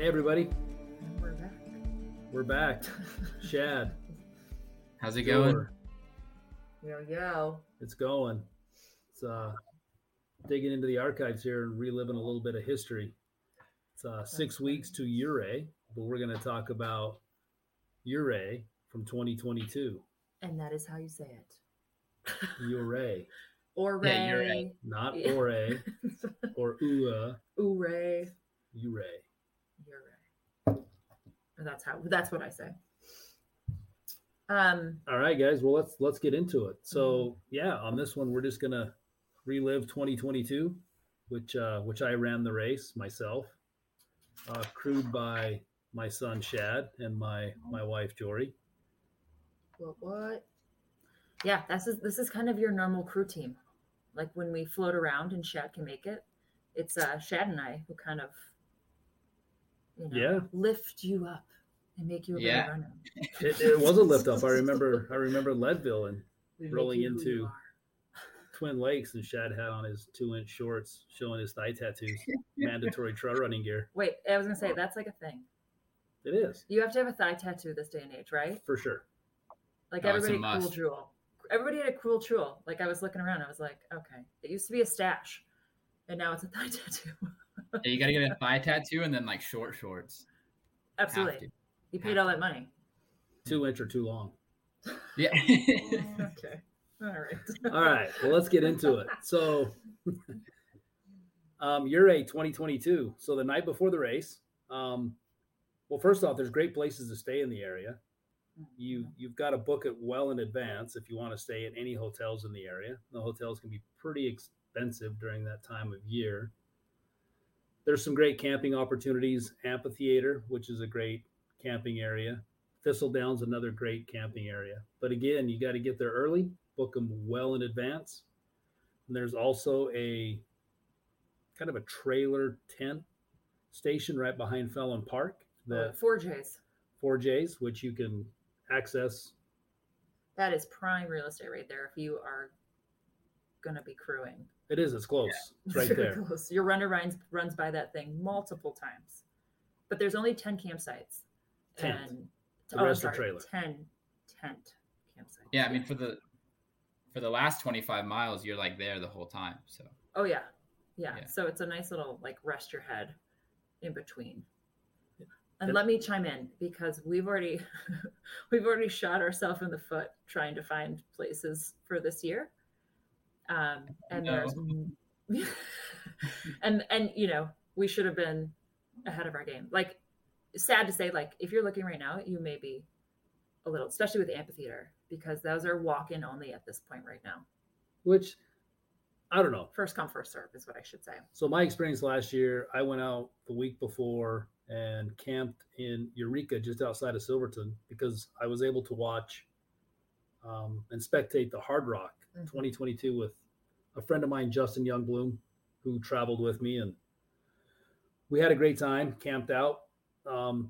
Hey, everybody. And we're back. We're back. Shad. How's it going? There we go. It's going. It's digging into the archives here and reliving a little bit of history. It's 6 weeks to Ouray, but we're going to talk about Ouray from 2022. And that is how you say it. Ouray. Ouray. Yeah, Ouray. Not Ouray. Or Ua. Ouray. Ouray. Ouray. That's what I say. All right, guys. Well, let's get into it. So, yeah, on this one, we're just gonna relive 2022, which I ran the race myself, crewed by my son Shad and my wife Jory. What? Yeah, this is kind of your normal crew team. Like when we float around and Shad can make it, it's Shad and I who kind of lift you up and make you a better runner. It was a lift up. I remember Leadville and rolling into Twin Lakes, and Shad had on his 2-inch shorts showing his thigh tattoos. Mandatory trail running gear. Wait, I was gonna say that's like a thing. It is. You have to have a thigh tattoo this day and age, right? For sure. Like everybody had cool jewel. Everybody had a cool jewel. Like I was looking around, I was like, okay, it used to be a stash, and now it's a thigh tattoo. Yeah, you gotta get a thigh tattoo and then like short shorts. Absolutely. You paid all that money. 2-inch or too long. Yeah. Okay. All right. Well, let's get into it. So, Ouray 2022. So the night before the race. Well, first off, there's great places to stay in the area. You've got to book it well in advance if you want to stay at any hotels in the area. The hotels can be pretty expensive during that time of year. There's some great camping opportunities. Amphitheater, which is a great camping area. Thistledown's another great camping area. But again, you got to get there early, book them well in advance. And there's also a kind of a trailer tent station right behind Fallon Park. The 4Js, which you can access. That is prime real estate right there if you are going to be crewing. It is. It's close. Yeah. It's right there. Close. Your runner runs by that thing multiple times. But there's only 10 campsites. Tent. And the rest are trailer. 10 tent campsites. Yeah, I mean for the last 25 miles, you're like there the whole time. So. Oh yeah. Yeah. So it's a nice little like rest your head in between. Yeah. And let me chime in because we've already shot ourselves in the foot trying to find places for this year. There's and you know, we should have been ahead of our game. Like sad to say, like if you're looking right now, you may be a little, especially with Amphitheater, because those are walk-in only at this point right now. Which I don't know. First come, first serve is what I should say. So my experience last year, I went out the week before and camped in Eureka just outside of Silverton because I was able to watch and spectate the Hard Rock 2022 with a friend of mine, Justin Youngbloom, who traveled with me, and we had a great time, camped out,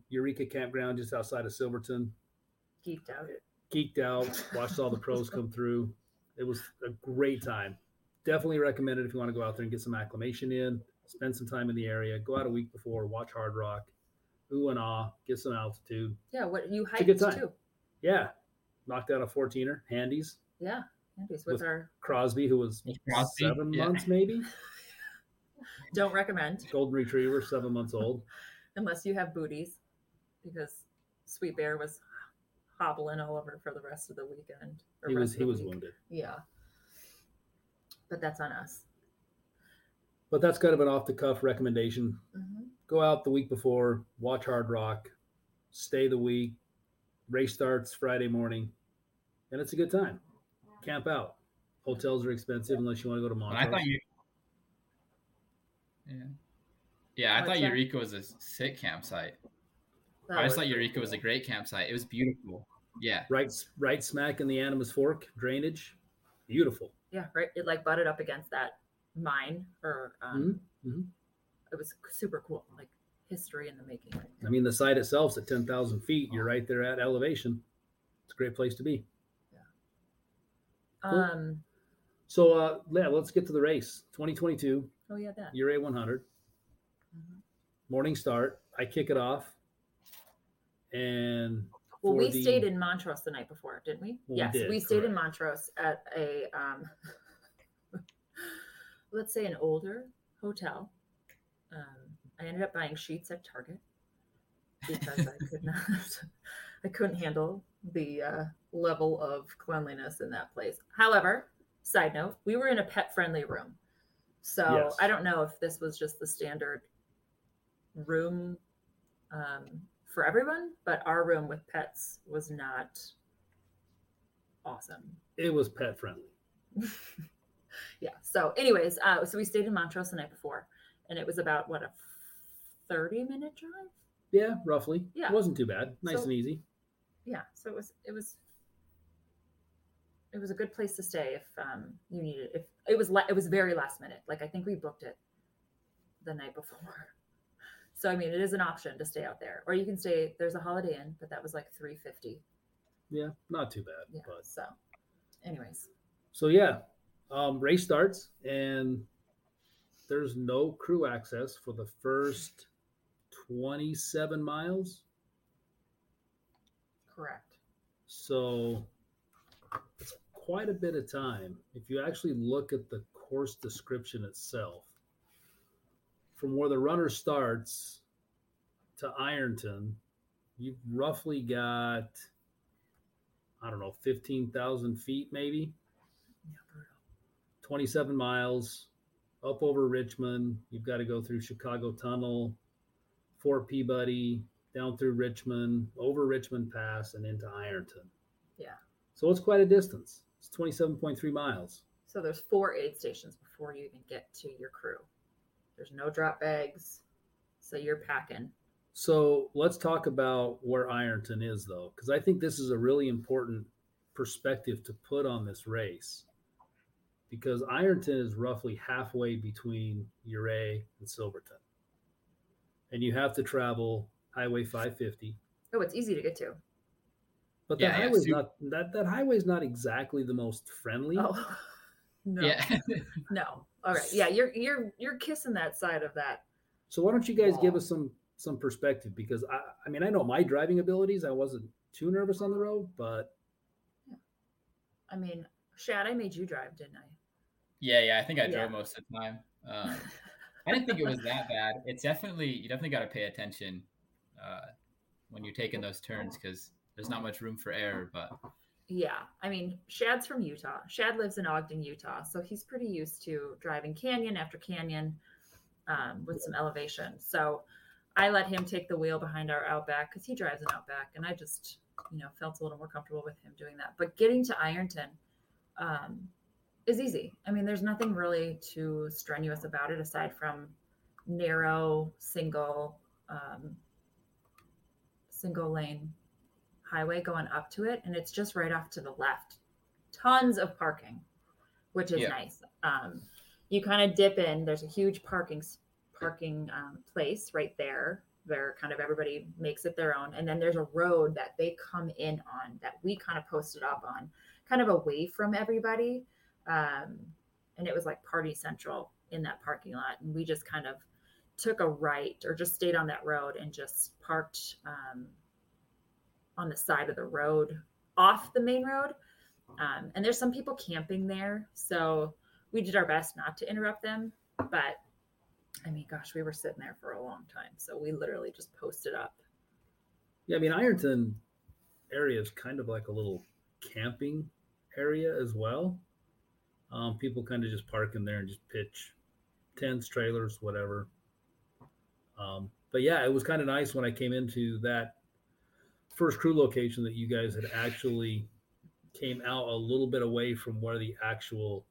Eureka Campground just outside of Silverton. Geeked out, watched all the pros come through. It was a great time. Definitely recommend it if you want to go out there and get some acclimation in, spend some time in the area, go out a week before, watch Hard Rock, ooh and ah, get some altitude. Yeah, what you hiked too. Yeah, knocked out a 14er, handies. Yeah, handies with our Crosby, who was 7 months maybe. Don't recommend. Golden Retriever, 7 months old. Unless you have booties, because Sweet Bear was hobbling all over for the rest of the weekend. He was wounded. Yeah. But that's on us. But that's kind of an off-the-cuff recommendation. Mm-hmm. Go out the week before, watch Hard Rock, stay the week, race starts Friday morning, and it's a good time. Camp out. Hotels are expensive unless you want to go to Montrose. I thought Eureka was a sick campsite. I just thought Eureka was a great campsite. It was beautiful. Yeah. Right smack in the Animas Fork drainage. Beautiful. Yeah, right. It like butted up against that mine or it was super cool. Like history in the making. Right there. I mean, the site itself's at 10,000 feet. You're right there at elevation. It's a great place to be. Yeah. Cool. So yeah, let's get to the race. 2022. Oh yeah, that Ouray 100. morning start. I kick it off. And well, we stayed in Montrose the night before, didn't we? We stayed in Montrose at a, let's say, an older hotel. I ended up buying sheets at Target because I couldn't handle the level of cleanliness in that place. However, side note, we were in a pet-friendly room. So yes. I don't know if this was just the standard room for everyone, but our room with pets was not awesome. It was pet-friendly. Yeah. So anyways, so we stayed in Montrose the night before, and it was about, a 30-minute drive? Yeah, roughly. Yeah. It wasn't too bad. Nice and easy. Yeah. So it was a good place to stay if you needed it. It was very last minute. I think we booked it the night before. So, it is an option to stay out there. Or you can stay, there's a Holiday Inn, but that was $350. Yeah, not too bad. Yeah, but. So anyways. So, yeah, race starts, and there's no crew access for the first 27 miles. Correct. So it's quite a bit of time. If you actually look at the course description itself, from where the runner starts to Ironton, you've roughly got, 15,000 feet maybe. Yeah, 27 miles up over Richmond. You've got to go through Chicago Tunnel, Fort Peabody, down through Richmond, over Richmond Pass, and into Ironton. Yeah. So it's quite a distance. It's 27.3 miles. So there's 4 aid stations before you even get to your crew. There's no drop bags, so you're packing. So let's talk about where Ironton is, though, because I think this is a really important perspective to put on this race, because Ironton is roughly halfway between Ouray and Silverton. And you have to travel Highway 550. Oh, it's easy to get to. But that highway's not that highway's not exactly the most friendly. Oh. No. Yeah. No. All right. Yeah, you're kissing that side of that. So why don't you guys give us some perspective? Because I know my driving abilities. I wasn't too nervous on the road, but Shad, I made you drive, didn't I? Yeah, I think I drove most of the time. I didn't think it was that bad. It's you definitely got to pay attention when you're taking those turns because there's not much room for error. But yeah, Shad's from Utah. Shad lives in Ogden, Utah, so he's pretty used to driving canyon after canyon with some elevation. So I let him take the wheel behind our Outback because he drives an Outback, and I just felt a little more comfortable with him doing that. But getting to Ironton is easy. There's nothing really too strenuous about it aside from narrow single lane highway going up to it. And it's just right off to the left, tons of parking, which is nice. You kind of dip in, there's a huge parking place right there. Where kind of everybody makes it their own. And then there's a road that they come in on that we kind of posted up on, kind of away from everybody. And it was party central in that parking lot. And we just kind of took a right or just stayed on that road and just parked on the side of the road off the main road. And there's some people camping there. So we did our best not to interrupt them, but we were sitting there for a long time. So we literally just posted up. Yeah, Ironton area is kind of like a little camping area as well. People kind of just park in there and just pitch tents, trailers, whatever. But yeah, it was kind of nice when I came into that first crew location that you guys had actually came out a little bit away from where the actual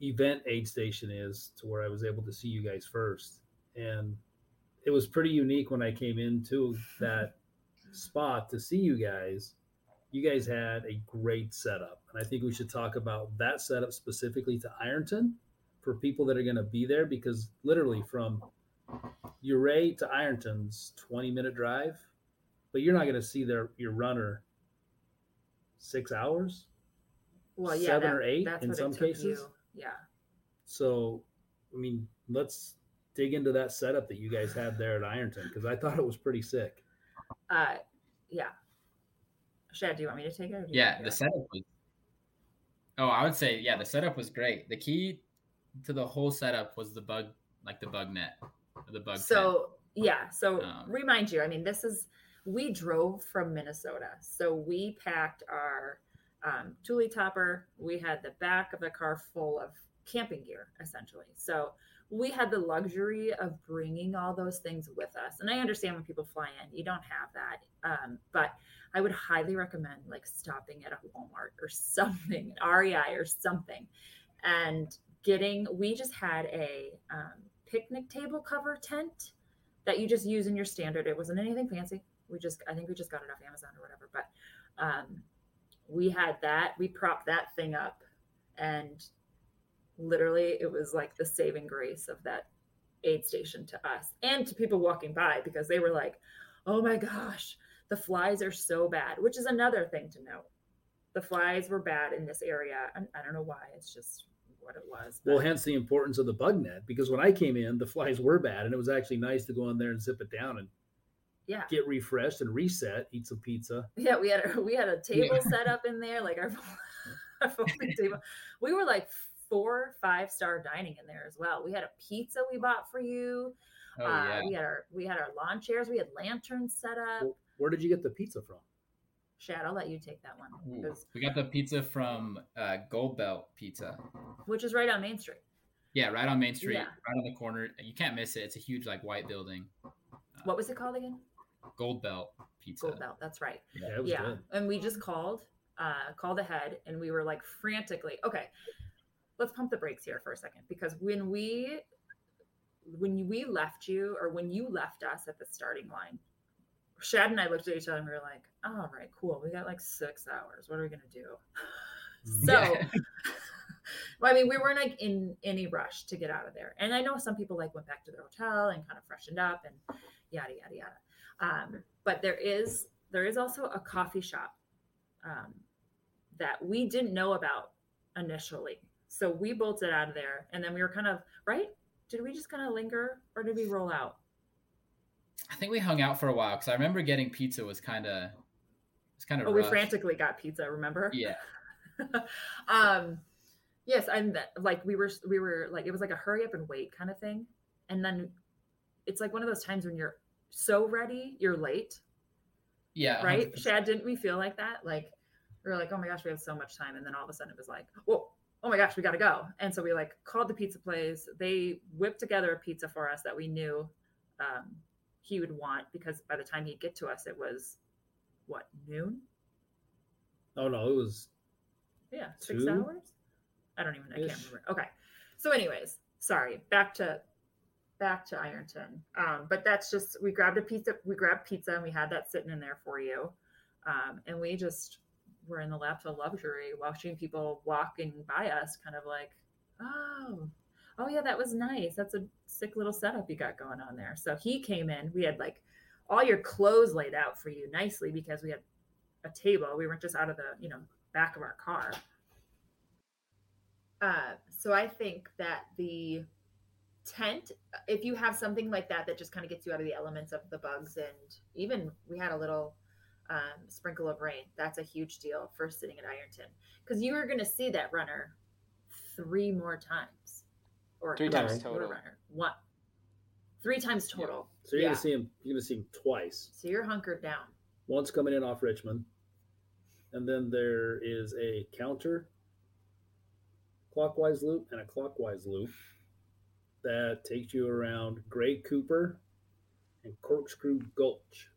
event aid station is to where I was able to see you guys first. And it was pretty unique when I came into that spot to see you guys. You guys had a great setup. And I think we should talk about that setup specifically to Ironton for people that are going to be there, because literally from Ouray to Ironton's 20-minute drive, but you're not going to see your runner 6 hours, 7 or 8 in some cases. You. Yeah. So, let's dig into that setup that you guys had there at Ironton, because I thought it was pretty sick. Yeah. Shad, do you want me to take it? Yeah, the setup was... Oh, I would say, yeah, the setup was great. The key to the whole setup was the bug, like the bug net. The bug so, net. Yeah. So remind you, I mean, this is... We drove from Minnesota, so we packed our Thule topper. We had the back of the car full of camping gear, essentially. So we had the luxury of bringing all those things with us. And I understand when people fly in, you don't have that. But I would highly recommend like stopping at a Walmart or something, an REI or something, and getting, we just had a picnic table cover tent that you just use in your standard. It wasn't anything fancy. I think we just got it off Amazon or whatever, but we had that, we propped that thing up, and literally it was like the saving grace of that aid station to us and to people walking by, because they were like, oh my gosh, the flies are so bad, which is another thing to note. The flies were bad in this area. I don't know why, it's just what it was. Well, hence the importance of the bug net, because when I came in, the flies were bad, and it was actually nice to go in there and zip it down and yeah, get refreshed and reset, eat some pizza. Yeah, we had a table set up in there, like our table. We were like 4-5-star dining in there as well. We had a pizza we bought for you. Oh, yeah. We had our lawn chairs. We had lanterns set up. Well, where did you get the pizza from? Shad, I'll let you take that one. Ooh, we got the pizza from Gold Belt Pizza, which is right on Main Street. Yeah, right on Main Street, yeah. Right on the corner. You can't miss it. It's a huge like white building. What was it called again? Gold Belt Pizza. Gold Belt, that's right. Yeah, good. And we just called ahead, and we were like frantically, okay, let's pump the brakes here for a second, because when we left you, or when you left us at the starting line, Shad and I looked at each other and we were like, all right, cool, we got like 6 hours. What are we gonna do? So, well, I mean, we weren't like in any rush to get out of there. And I know some people like went back to their hotel and kind of freshened up and yada yada yada. But there is also a coffee shop that we didn't know about initially. So we bolted out of there, and then we were kind of, right? Did we just kind of linger, or did we roll out? I think we hung out for a while, because I remember getting pizza was kind of rushed. We frantically got pizza, remember? Yeah. Yes, and like we were like, it was like a hurry up and wait kind of thing. And then it's like one of those times when you're so ready, you're late. Yeah. Right? 100%. Shad, didn't we feel like that? Like, we were like, oh my gosh, we have so much time. And then all of a sudden it was like, whoa, oh my gosh, we got to go. And so we like called the pizza place. They whipped together a pizza for us that we knew he would want, because by the time he'd get to us, it was what, noon? Oh no, it was 6 hours. I don't even, I can't remember. Okay. So anyways, sorry, back to Ironton. But that's just, we grabbed pizza and we had that sitting in there for you. And we just were in the lap of luxury, watching people walking by us kind of like, oh yeah, that was nice. That's a sick little setup you got going on there. So he came in, we had like all your clothes laid out for you nicely, because we had a table. We weren't just out of the, back of our car. So I think that the tent, if you have something like that just kind of gets you out of the elements of the bugs, and even we had a little sprinkle of rain, that's a huge deal for sitting at Ironton, because you are going to see that runner 3 times total. What? 3 times total. Yeah. So you're going to see him. You're going to see him twice. So you're hunkered down. Once coming in off Richmond, and then there is a counter clockwise loop and a clockwise loop that takes you around Gray Cooper and Corkscrew Gulch,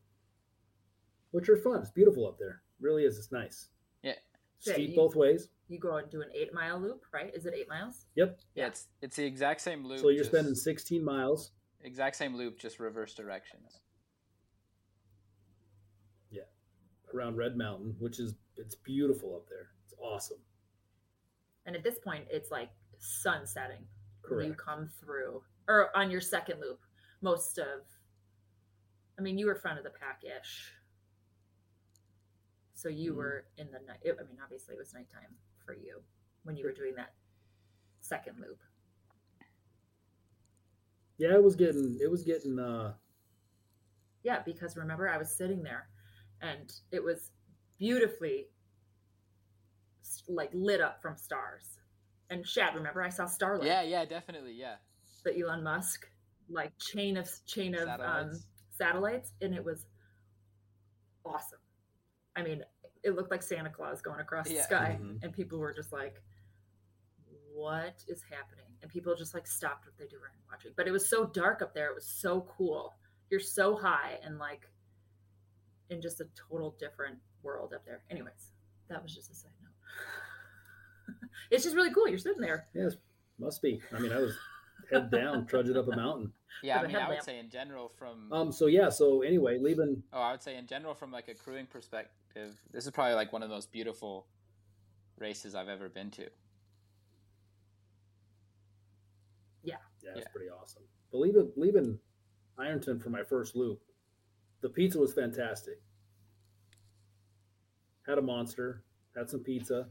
which are fun. It's beautiful up there. It really is. It's nice. Yeah. Steep both ways. You go and do an 8-mile loop, right? Is it 8 miles? Yep. Yeah, it's the exact same loop. So you're spending 16 miles. Exact same loop, just reverse directions. Yeah. Around Red Mountain, which is, it's beautiful up there. It's awesome. And at this point, it's like sun setting. Correct. You come through, or on your second loop, you were front of the pack-ish. So you were in the night. I mean, obviously it was nighttime for you when you were doing that second loop. Yeah, it was getting. Yeah, because remember, I was sitting there, and it was beautifully like lit up from stars. And Shad, remember, I saw starlight. Yeah, definitely, yeah. The Elon Musk like chain of satellites, and it was awesome. I mean, it looked like Santa Claus going across the sky, and people were just like, "What is happening?" And people just like stopped what they were watching. But it was so dark up there; it was so cool. You're so high and like in just a total different world up there. Anyways, that was just a side note. It's just really cool. You're sitting there. Yes, must be. I mean, I was head down, trudging up a mountain. Yeah, I mean, I would say in general from. I would say in general from like a crewing perspective, this is probably like one of the most beautiful races I've ever been to. Yeah. Yeah, it's pretty awesome. But leaving Ironton for my first loop, the pizza was fantastic. Had a monster, had some pizza,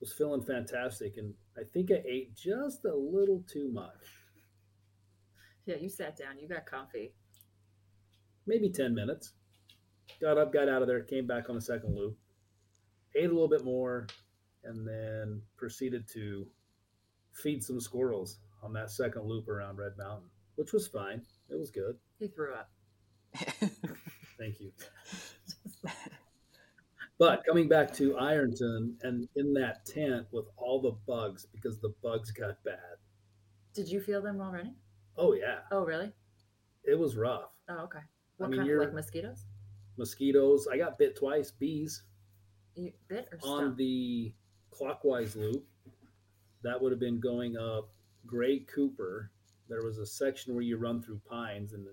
was feeling fantastic, and I think I ate just a little too much. Yeah, you sat down, you got comfy. Maybe 10 minutes. Got up, got out of there, came back on the second loop, ate a little bit more, and then proceeded to feed some squirrels on that second loop around Red Mountain, which was fine. It was good. He threw up. Thank you. But coming back to Ironton and in that tent with all the bugs, because the bugs got bad. Did you feel them while running? Oh, yeah. Oh, really? It was rough. Oh, okay. What kind of mosquitoes? Mosquitoes. I got bit twice. Bees. You bit or stung? On the clockwise loop, that would have been going up Gray Cooper. There was a section where you run through pines, and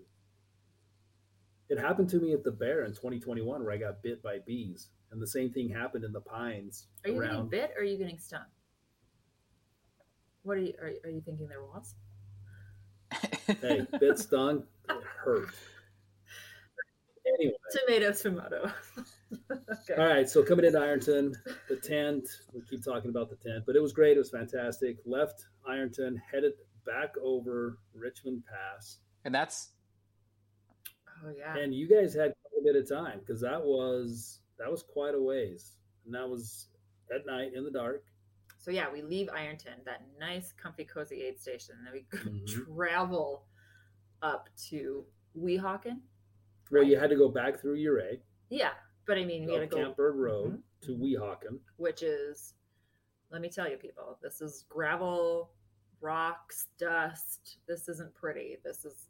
it happened to me at the Bear in 2021 where I got bit by bees. And the same thing happened in the pines. Are you getting bit or are you getting stung? What are you thinking there was? Hey, bit stung, it hurt. Anyway. Tomato. Okay. All right, so coming into Ironton, the tent, we keep talking about the tent, but it was great. It was fantastic. Left Ironton, headed back over Richmond Pass. And that's... Oh, yeah. And you guys had quite a bit of time because that was quite a ways. And that was at night in the dark. So, yeah, we leave Ironton, that nice, comfy, cozy aid station. And then we travel up to Weehawken. Well, you had to go back through Ouray. Yeah. But, I mean, we had to go. Camp Bird Road to Weehawken. Which is, let me tell you, people, this is gravel, rocks, dust. This isn't pretty. This is,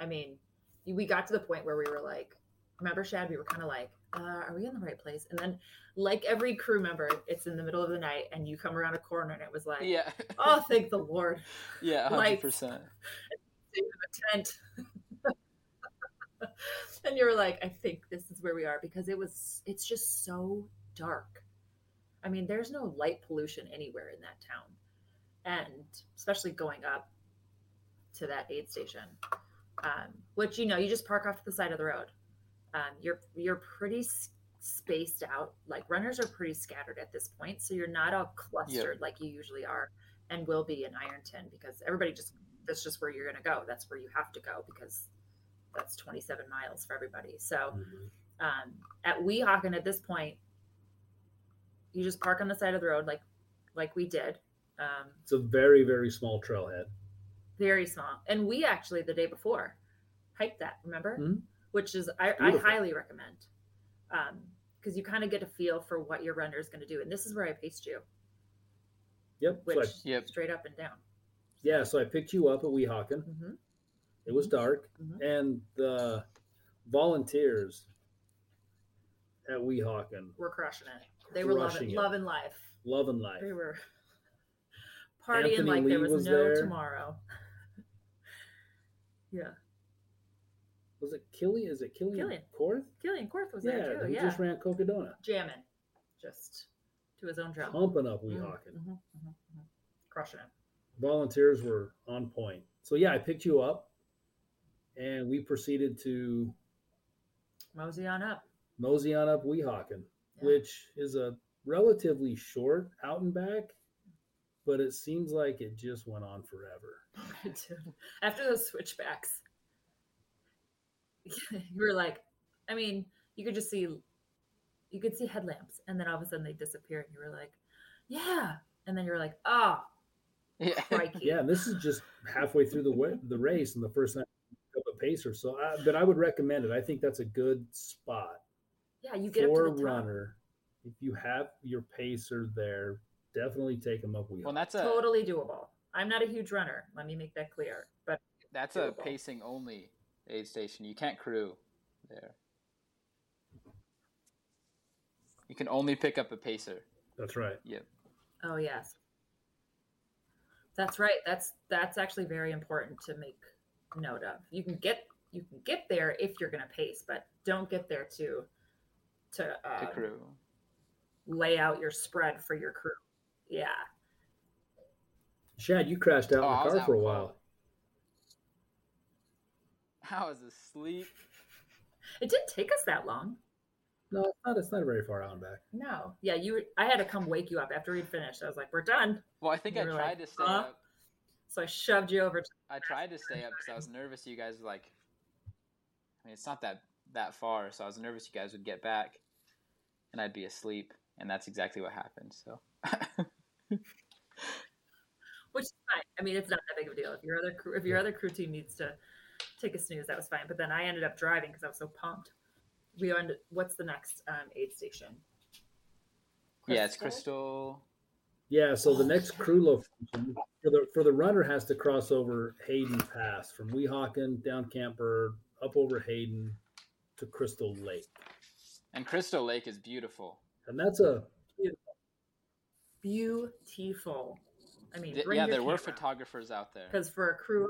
I mean, we got to the point where we were like, remember, Shad, we were kind of like, are we in the right place? And then, like every crew member, it's in the middle of the night, and you come around a corner, and it was like, yeah. Oh, thank the Lord. Yeah, 100%. Like, a tent. And you were like, I think this is where we are, because it's just so dark. I mean, there's no light pollution anywhere in that town, and especially going up to that aid station, which, you know, you just park off to the side of the road. You're pretty spaced out. Like, runners are pretty scattered at this point, so you're not all clustered like you usually are and will be in Ironton, because everybody that's just where you're going to go. That's where you have to go, because that's 27 miles for everybody. So at Weehawken at this point, you just park on the side of the road like we did. It's a very, very small trailhead. Very small. And we actually, the day before, hiked that, remember? Mm-hmm. Which is, I highly recommend, because you kind of get a feel for what your runner is going to do. And this is where I paced you. Yep. Straight up and down. Yeah. So I picked you up at Weehawken. Mm-hmm. It was dark. Mm-hmm. And the volunteers at Weehawken were crushing it. They were loving life. Loving life. They were partying like there was no tomorrow. Yeah. Was it Killian? Is it Killian Korth? Killian Korth was there, too. He just ran Cocodona. Jamming. Just to his own drum. Pumping up Weehawken. Mm-hmm, mm-hmm, mm-hmm. Crushing it. Volunteers were on point. So, yeah, I picked you up, and we proceeded to... Mosey on up Weehawken, which is a relatively short out and back. but it seems like it just went on forever. After those switchbacks, you were like, I mean, you could see headlamps, and then all of a sudden they disappear, and you were like, yeah. And then you were like, oh, yeah. Crikey. Yeah, this is just halfway through the race and the first time up a pace or so. But I would recommend it. I think that's a good spot. Yeah, you get for up to the top. Runner. If you have your pacer there, definitely take them up. Well, that's totally doable. I'm not a huge runner. Let me make that clear. But that's doable. A pacing only aid station. You can't crew there. You can only pick up a pacer. That's right. Yep. Oh, yes. That's right. That's actually very important to make note of. You can get there if you're going to pace, but don't get there to crew. Lay out your spread for your crew. Yeah. Shad, you crashed out in the car for a while. I was asleep. It didn't take us that long. No, it's not very far out and back. No. Yeah, I had to come wake you up after we'd finished. I was like, we're done. Well, I think I tried to stay up. So I shoved you over. I tried to stay up because I was nervous you guys were like, I mean, it's not that far. So I was nervous you guys would get back and I'd be asleep. And that's exactly what happened. So, which is fine. I mean, it's not that big of a deal. If your other crew team needs to take a snooze, that was fine. But then I ended up driving because I was so pumped. What's the next aid station? Crystal? Yeah, it's Crystal. Yeah, so the next crew location for the runner has to cross over Hayden Pass from Weehawken down Camp Bird, up over Hayden to Crystal Lake. And Crystal Lake is beautiful. And that's a beautiful. I mean, there were photographers out there. Because for a crew,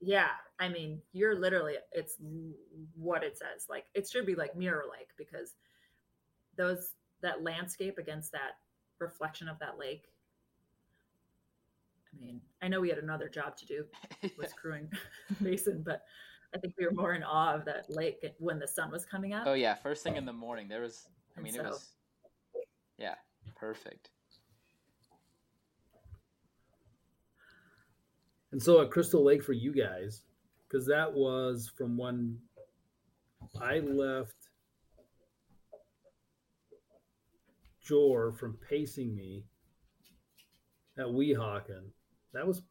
yeah, I mean, you're literally, it's what it says. Like, it should be like Mirror Lake, because that landscape against that reflection of that lake. I mean, I know we had another job to do was crewing Mason, but I think we were more in awe of that lake when the sun was coming up. Oh yeah, first thing in the morning. There was, I mean, it was, yeah, perfect. And so at Crystal Lake for you guys, because that was from when I left Jor from pacing me at Weehawken. That was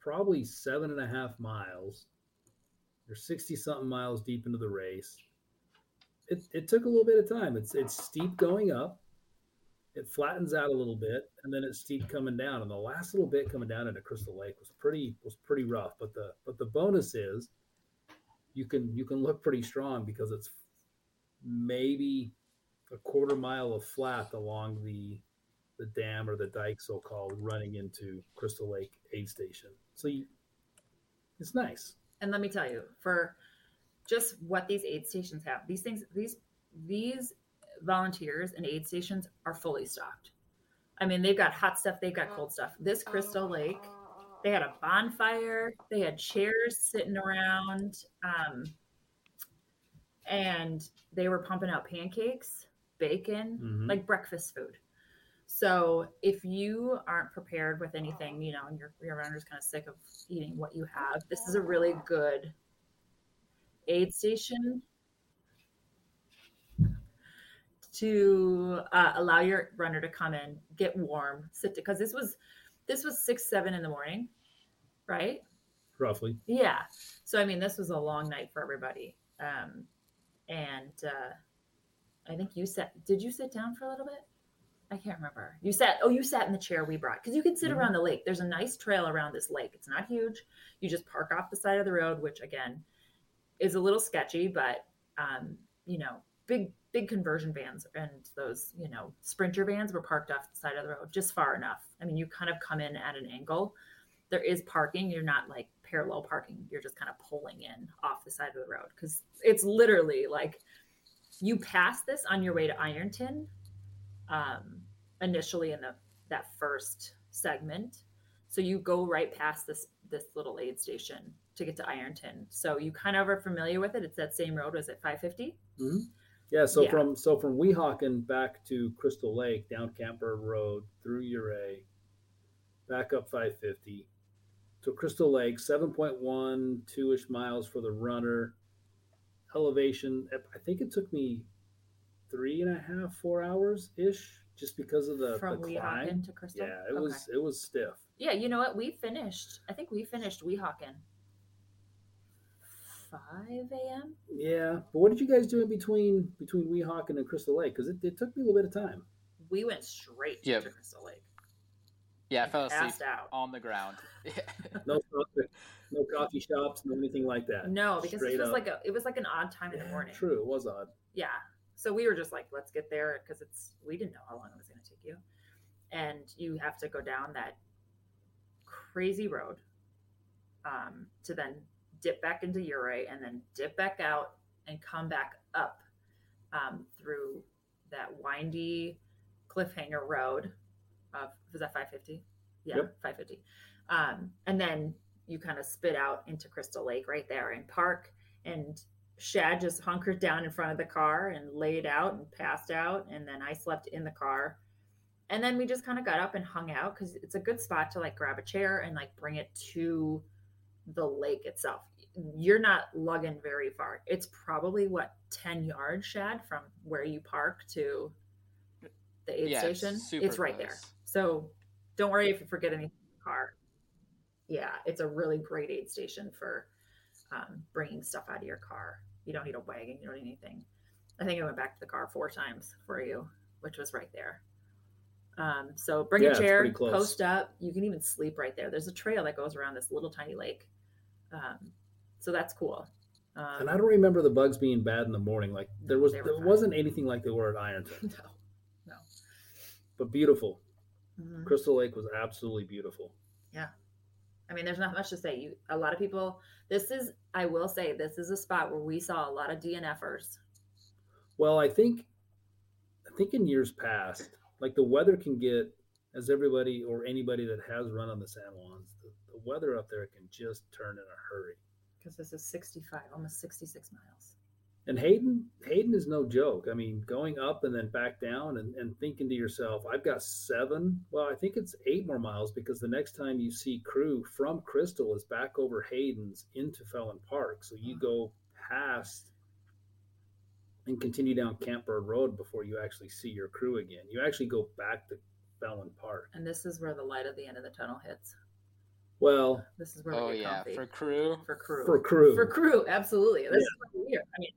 probably 7.5 miles. You're 60-something miles deep into the race. It took a little bit of time. It's steep going up. It flattens out a little bit, and then it's steep coming down. And the last little bit coming down into Crystal Lake was pretty rough. But the bonus is you can look pretty strong because it's maybe a quarter mile of flat along the dam or the dike, so-called, running into Crystal Lake aid station. So it's nice. And let me tell you, for just what these aid stations have, these volunteers and aid stations are fully stocked. I mean, they've got hot stuff, they've got cold stuff. This Crystal Lake, they had a bonfire, they had chairs sitting around, and they were pumping out pancakes, bacon, like breakfast food. So if you aren't prepared with anything, you know, and your runner's kind of sick of eating what you have, this is a really good aid station to allow your runner to come in, get warm, sit, because this was 6-7 in the morning, right? Roughly. Yeah. So, I mean, this was a long night for everybody. And I think you did you sit down for a little bit? I can't remember. You sat in the chair we brought, because you can sit around the lake. There's a nice trail around this lake. It's not huge. You just park off the side of the road, which again is a little sketchy, but you know, big conversion vans and those, you know, sprinter vans were parked off the side of the road just far enough. I mean, you kind of come in at an angle. There is parking. You're not like parallel parking. You're just kind of pulling in off the side of the road, because it's literally like you pass this on your way to Ironton initially in that first segment. So you go right past this little aid station to get to Ironton. So you kind of are familiar with it. It's that same road. Was it 550? Mm-hmm. Yeah, from Weehawken back to Crystal Lake, down Camp Bird Road, through Ouray, back up 550. So Crystal Lake, 7.12-ish miles for the runner. Elevation, I think it took me 3.5, 4 hours-ish just because of the from the Weehawken to Crystal. Yeah, it was stiff. Yeah, you know what? I think we finished Weehawken 5 a.m. Yeah, but what did you guys do in between Weehawken and Crystal Lake? Because it took me a little bit of time. We went straight to Crystal Lake. Yeah, I fell asleep on the ground. No coffee shops, no anything like that. No, because straight it was like an odd time in the morning. True, it was odd. Yeah, so we were just like, let's get there because we didn't know how long it was going to take you, and you have to go down that crazy road to then dip back into Ouray and then dip back out and come back up through that windy cliffhanger road. Was that 550? Yeah, yep. 550. And then you kind of spit out into Crystal Lake right there and park. And Shad just hunkered down in front of the car and laid out and passed out. And then I slept in the car. And then we just kind of got up and hung out because it's a good spot to like grab a chair and like bring it to the lake itself. You're not lugging very far. It's probably 10 yards, Shad, from where you park to the aid station. It's right close. There. So don't worry if you forget anything in the car. Yeah, it's a really great aid station for bringing stuff out of your car. You don't need a wagon. You don't need anything. I think I went back to the car 4 times for you, which was right there. So bring a chair, post up. You can even sleep right there. There's a trail that goes around this little tiny lake. So that's cool. And I don't remember the bugs being bad in the morning. Like there wasn't anything like they were at Ironton. No. But beautiful. Mm-hmm. Crystal Lake was absolutely beautiful. Yeah. I mean, there's not much to say. A lot of people, this is a spot where we saw a lot of DNFers. Well, I think in years past, like the weather can get, as everybody or anybody that has run on the San Juans, the weather up there can just turn in a hurry. Because this is 65, almost 66 miles. And Hayden is no joke. I mean, going up and then back down and thinking to yourself, I've got 7. Well, I think it's 8 more miles because the next time you see crew from Crystal is back over Hayden's into Fallon Park. So you go past and continue down Camp Bird Road before you actually see your crew again. You actually go back to Fallon Park. And this is where the light at the end of the tunnel hits. Well, this is where we get comfy. For crew, absolutely. This is what we hear. I mean,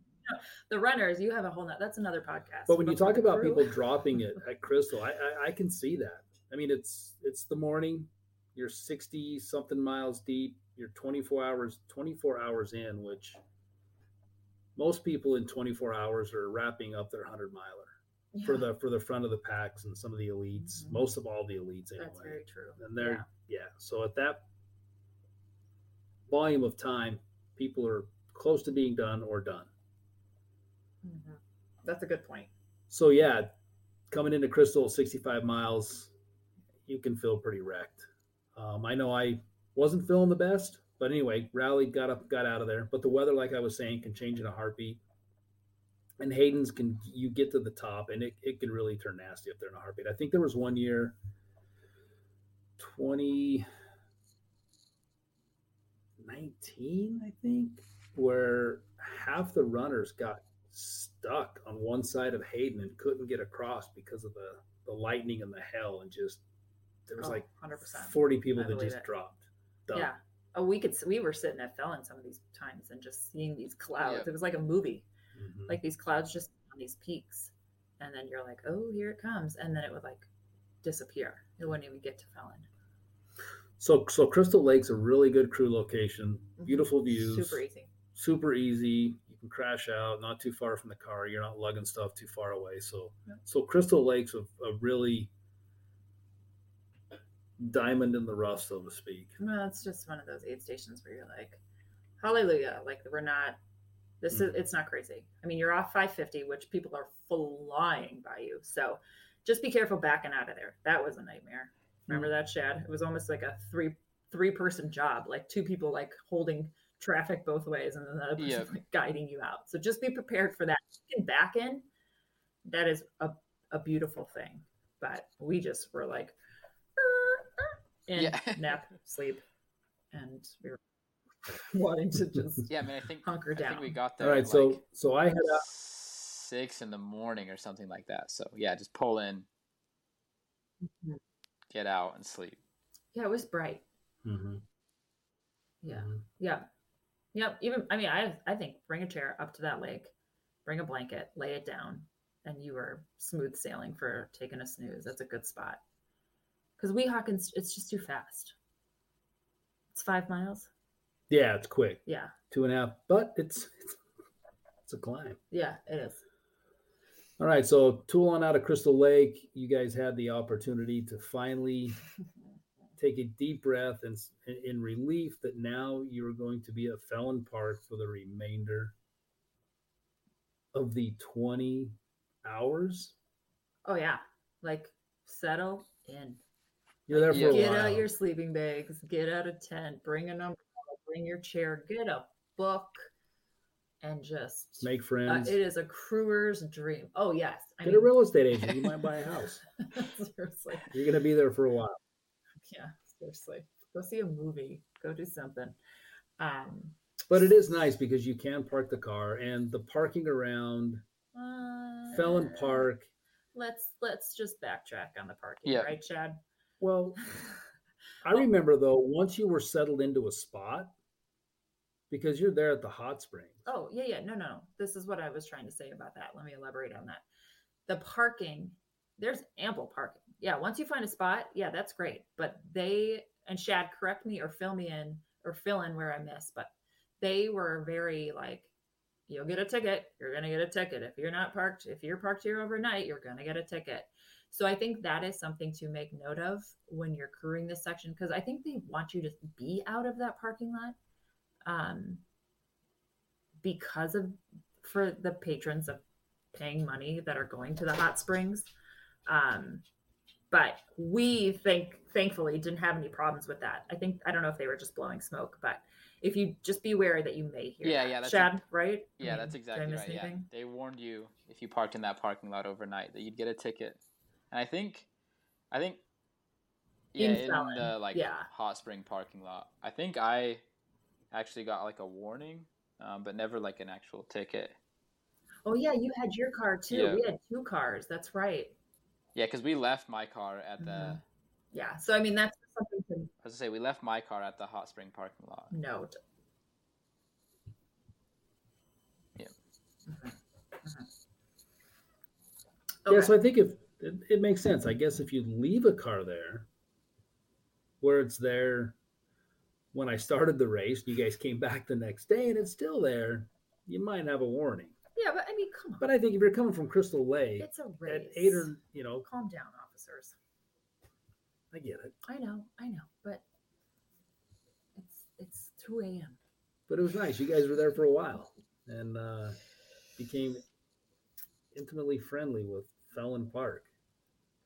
the runners, you have a whole nother, that's another podcast. But when you talk about people dropping it at Crystal, I can see that. I mean, it's the morning, you're 60 something miles deep, you're 24 hours in, which most people in 24 hours are wrapping up their 100 miler for the front of the packs and some of the elites, mm-hmm. most of all the elites anyway. That's very true. And they're so at that volume of time, people are close to being done or done. Mm-hmm. That's a good point. So coming into Crystal, 65 miles, you can feel pretty wrecked. I know I wasn't feeling the best, but anyway, rallied, got out of there. But the weather, like I was saying, can change in a heartbeat. And Hayden's you get to the top and it can really turn nasty up there in a heartbeat. I think there was one year, 2019, I think, where half the runners got stuck on one side of Hayden and couldn't get across because of the lightning and the hail, and just there was 100%. 40 people that just dropped. Done. Yeah. Oh, we were sitting at Fallon some of these times and just seeing these clouds. Yeah. It was like a movie. Mm-hmm. Like these clouds just on these peaks, and then you're like, oh, here it comes, and then it would like disappear. It wouldn't even get to Fallon. So Crystal Lake's a really good crew location. Mm-hmm. Beautiful views. Super easy. You can crash out, not too far from the car. You're not lugging stuff too far away. So, So Crystal Lake's a really diamond in the rough, so to speak. Well, it's just one of those aid stations where you're like, hallelujah! Like we're not. This is it's not crazy. I mean, you're off 550, which people are flying by you. So, just be careful backing out of there. That was a nightmare. Remember that, Shad? It was almost like a three person job. Like 2 people like holding traffic both ways, and then the other person like guiding you out. So just be prepared for that. You can back in. That is a beautiful thing. But we just were like, in, nap, sleep, and we were wanting to just hunker down. I think we got there. All right, so I had 6 in the morning or something like that. So yeah, just pull in, get out, and sleep. Yeah, it was bright. Mm-hmm. Yeah, yeah, yeah. Even I think bring a chair up to that lake, bring a blanket, lay it down, and you were smooth sailing for taking a snooze. That's a good spot. Because Weehawken, it's just too fast. It's 5 miles. Yeah, it's quick. Yeah, 2.5, but it's a climb. Yeah, it is. All right, so tooling out of Crystal Lake, you guys had the opportunity to finally take a deep breath and in relief that now you're going to be at Fallon Park for the remainder of the 20 hours. Oh yeah, like settle in. You're there for a while. Get out your sleeping bags, get out a tent, bring an umbrella, bring your chair, get a book, and just make friends. It is a crewer's dream. Oh yes, I mean, a real estate agent. You might buy a house. Seriously, you're gonna be there for a while. Yeah, seriously. Go see a movie. Go do something. But it is nice because you can park the car, and the parking around Fallon Park. Let's just backtrack on the parking, right, Shad? Well, I remember though, once you were settled into a spot, because you're there at the hot springs. Oh yeah, yeah. No. This is what I was trying to say about that. Let me elaborate on that. The parking. There's ample parking. Yeah, once you find a spot, yeah, that's great. But they, and Shad, correct me or fill in where I miss, but they were very like, you'll get a ticket. You're going to get a ticket. If you're parked here overnight, you're going to get a ticket. So I think that is something to make note of when you're crewing this section, because I think they want you to be out of that parking lot for the patrons of paying money that are going to the hot springs. But we thankfully didn't have any problems with that. I don't know if they were just blowing smoke, but if you just be wary that you may hear that. Yeah, Shad, right? Yeah, that's exactly right. Yeah. They warned you if you parked in that parking lot overnight that you'd get a ticket. And I think in the hot spring parking lot, I think I actually got like a warning, but never like an actual ticket. Oh yeah, you had your car too. Yeah. We had 2 cars. That's right. Yeah, because we left my car at the. Mm-hmm. Yeah, so I mean that's something. I was gonna say we left my car at the hot spring parking lot. No. Yeah. Mm-hmm. Mm-hmm. Okay. Yeah, so I think if it makes sense, I guess if you leave a car there, where it's there, when I started the race, you guys came back the next day and it's still there, you might have a warning. Yeah, but I mean, come on. But I think if you're coming from Crystal Lake, it's a race. At 8 or, calm down, officers. I get it. I know, but it's 2 a.m. But it was nice. You guys were there for a while and became intimately friendly with Fallon Park.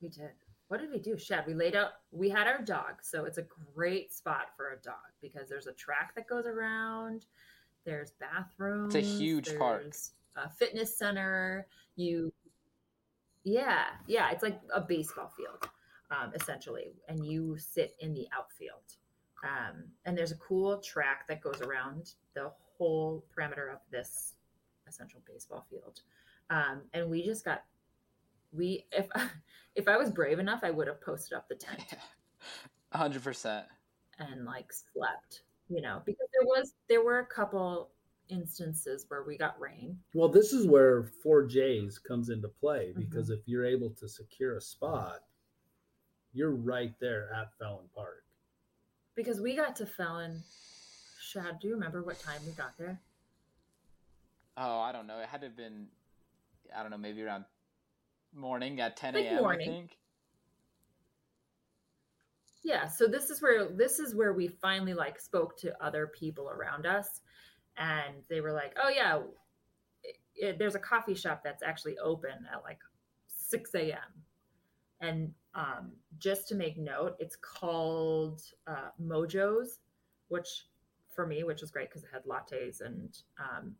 We did. What did we do, Shad? We had our dog, so it's a great spot for a dog because there's a track that goes around. There's bathrooms. It's a huge park. A fitness center. It's like a baseball field, essentially, and you sit in the outfield. And there's a cool track that goes around the whole perimeter of this essential baseball field. And we just got if I was brave enough, I would have posted up the tent. 100%. And slept. Because there were a couple instances where we got rain. Well, this is where 4Js comes into play because if you're able to secure a spot, you're right there at Fallon Park. Because we got to Fallon, Shad, do you remember what time we got there? Oh, I don't know. It had to have been, maybe around morning at 10 a.m., I think. Yeah, so this is where we finally spoke to other people around us, and they were like, "Oh yeah, there's a coffee shop that's actually open at 6 a.m." And just to make note, it's called Mojo's, which was great because it had lattes and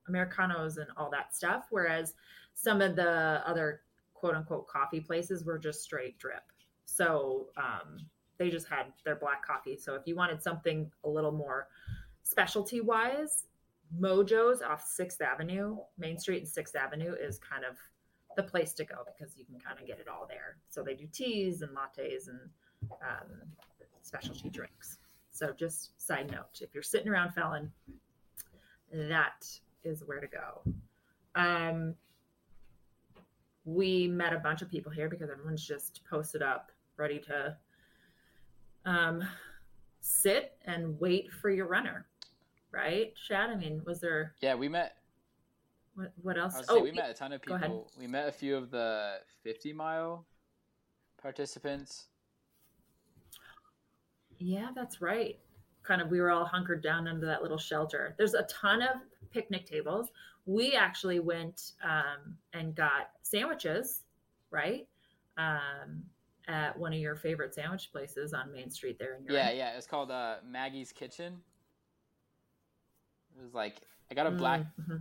Americanos and all that stuff. Whereas some of the other quote unquote coffee places were just straight drip. So they just had their black coffee. So if you wanted something a little more specialty wise, Mojo's off 6th Avenue, Main Street and 6th Avenue is kind of the place to go because you can kind of get it all there. So they do teas and lattes and specialty drinks. So just side note, if you're sitting around Fallon, that is where to go. We met a bunch of people here because everyone's just posted up, ready to sit and wait for your runner. Right, Shad? I mean, was there... Yeah, we met... What else? Honestly, we met a ton of people. We met a few of the 50-mile participants. Yeah, that's right. Kind of, we were all hunkered down under that little shelter. There's a ton of picnic tables. We actually went and got sandwiches, right? At one of your favorite sandwich places on Main Street there. Yeah. It's called Maggie's Kitchen. It was like, I got a black... Mm-hmm.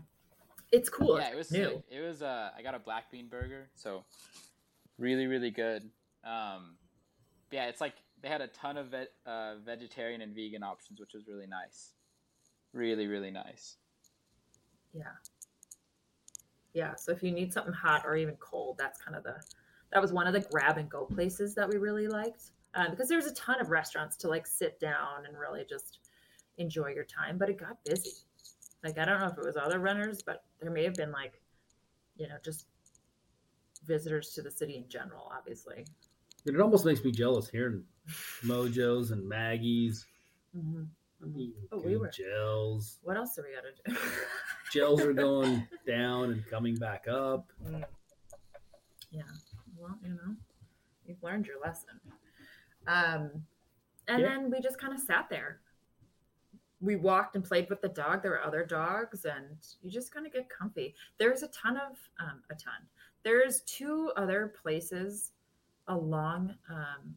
It's cool. Yeah, it was new. Sick. It was, I got a black bean burger, so really, really good. Yeah, it's like they had a ton of vegetarian and vegan options, which was really nice. Really, really nice. Yeah. Yeah, so if you need something hot or even cold, that's kind of that was one of the grab-and-go places that we really liked. Because there's a ton of restaurants to, like, sit down and really just enjoy your time, but it got busy. Like, I don't know if it was other runners, but there may have been, like, you know, just visitors to the city in general, obviously. It almost makes me jealous hearing Mojo's and Maggie's. Mm-hmm. Gels. What else do we got to do? Gels are going down and coming back up. Yeah. Well, you know, you've learned your lesson. Then we just kind of sat there. We walked and played with the dog. There were other dogs, and you just kind of get comfy. There's a ton. There's two other places along,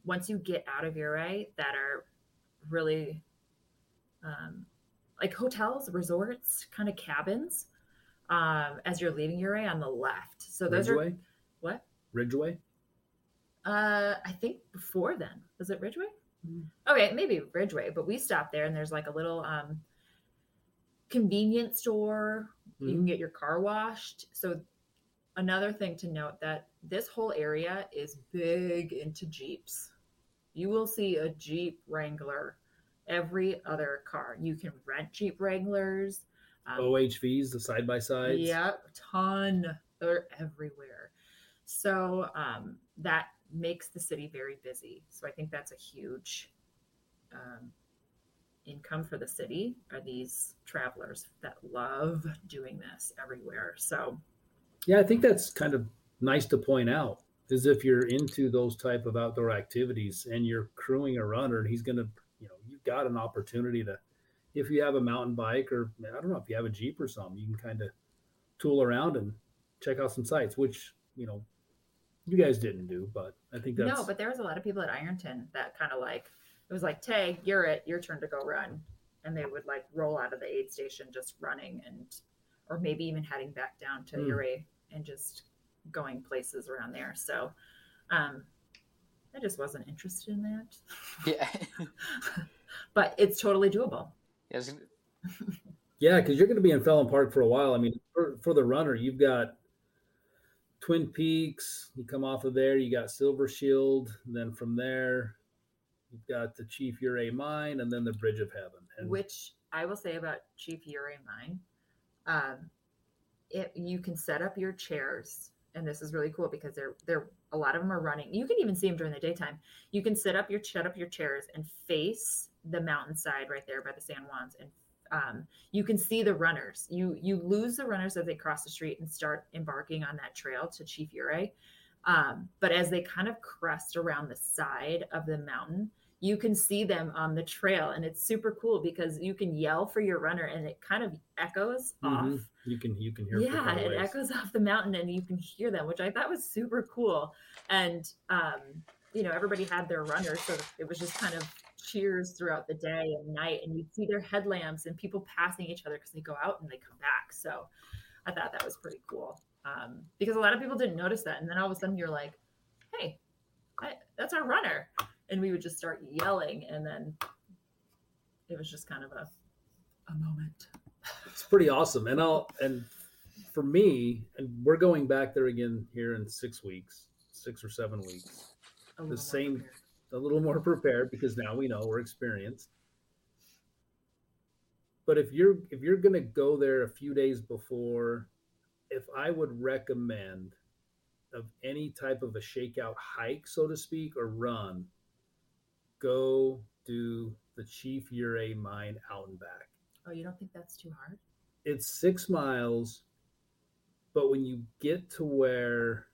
once you get out of Ouray, that are really like hotels, resorts, kind of cabins as you're leaving Ouray on the left. So those Ridgeway? Are what? Ridgeway? I think before then. Was it Ridgeway? Okay, maybe Ridgeway, but we stopped there and there's like a little convenience store. Mm-hmm. You can get your car washed. So another thing to note that this whole area is big into Jeeps. You will see a Jeep Wrangler every other car. You can rent Jeep Wranglers. OHVs, the side-by-sides. Yeah, a ton. They're everywhere. So that makes the city very busy. So I think that's a huge income for the city are these travelers that love doing this everywhere. So yeah, I think that's kind of nice to point out is if you're into those type of outdoor activities and you're crewing a runner and he's going to, you know, you've got an opportunity to, if you have a mountain bike or I don't know if you have a Jeep or something, you can kind of tool around and check out some sites, which, you know, you guys didn't do, but I think that's... No, but there was a lot of people at Ironton that kind of like, it was like, Tay, you're it, your turn to go run. And they would like roll out of the aid station just running and, or maybe even heading back down to Ouray and just going places around there. So I just wasn't interested in that. Yeah. But it's totally doable. Yes. Yeah, because you're going to be in Fallon Park for a while. I mean, for the runner, you've got Twin Peaks, you come off of there, you got Silver Shield, and then from there, you've got the Chief Ouray Mine, and then the Bridge of Heaven. And which I will say about Chief Ouray Mine, you can set up your chairs, and this is really cool because they're a lot of them are running. You can even see them during the daytime. You can set up your chairs and face the mountainside right there by the San Juans, and you can see the runners. You lose the runners as they cross the street and start embarking on that trail to Chief Ouray. But as they kind of crest around the side of the mountain, you can see them on the trail. And it's super cool because you can yell for your runner and it kind of echoes off. You can hear. Yeah, it echoes off the mountain and you can hear them, which I thought was super cool. And, you know, everybody had their runners. So it was just kind of cheers throughout the day and night, and you see their headlamps and people passing each other because they go out and they come back. So I thought that was pretty cool because a lot of people didn't notice that, and then all of a sudden you're like, hey, that's our runner, and we would just start yelling, and then it was just kind of a moment. It's pretty awesome. And for me, and we're going back there again here in 6 weeks, 6 or 7 weeks, the same, prepared. A little more prepared, because now we know, we're experienced. But if you're going to go there a few days before, if I would recommend of any type of a shakeout hike, so to speak, or run, go do the Chief Ouray Mine out and back. Oh, you don't think that's too hard? It's 6 miles, but when you get to where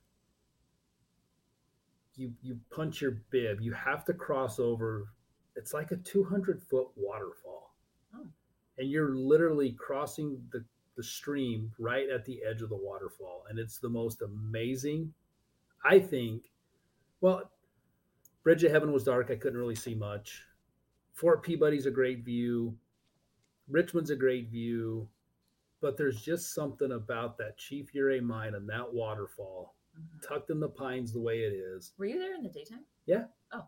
you punch your bib, you have to cross over. It's like a 200-foot waterfall. Oh. And you're literally crossing the stream right at the edge of the waterfall. And it's the most amazing, I think. Well, Bridge of Heaven was dark. I couldn't really see much. Fort Peabody's a great view. Richmond's a great view. But there's just something about that Chief Ouray Mine and that waterfall, tucked in the pines the way it is. Were you there in the daytime? Yeah. Oh.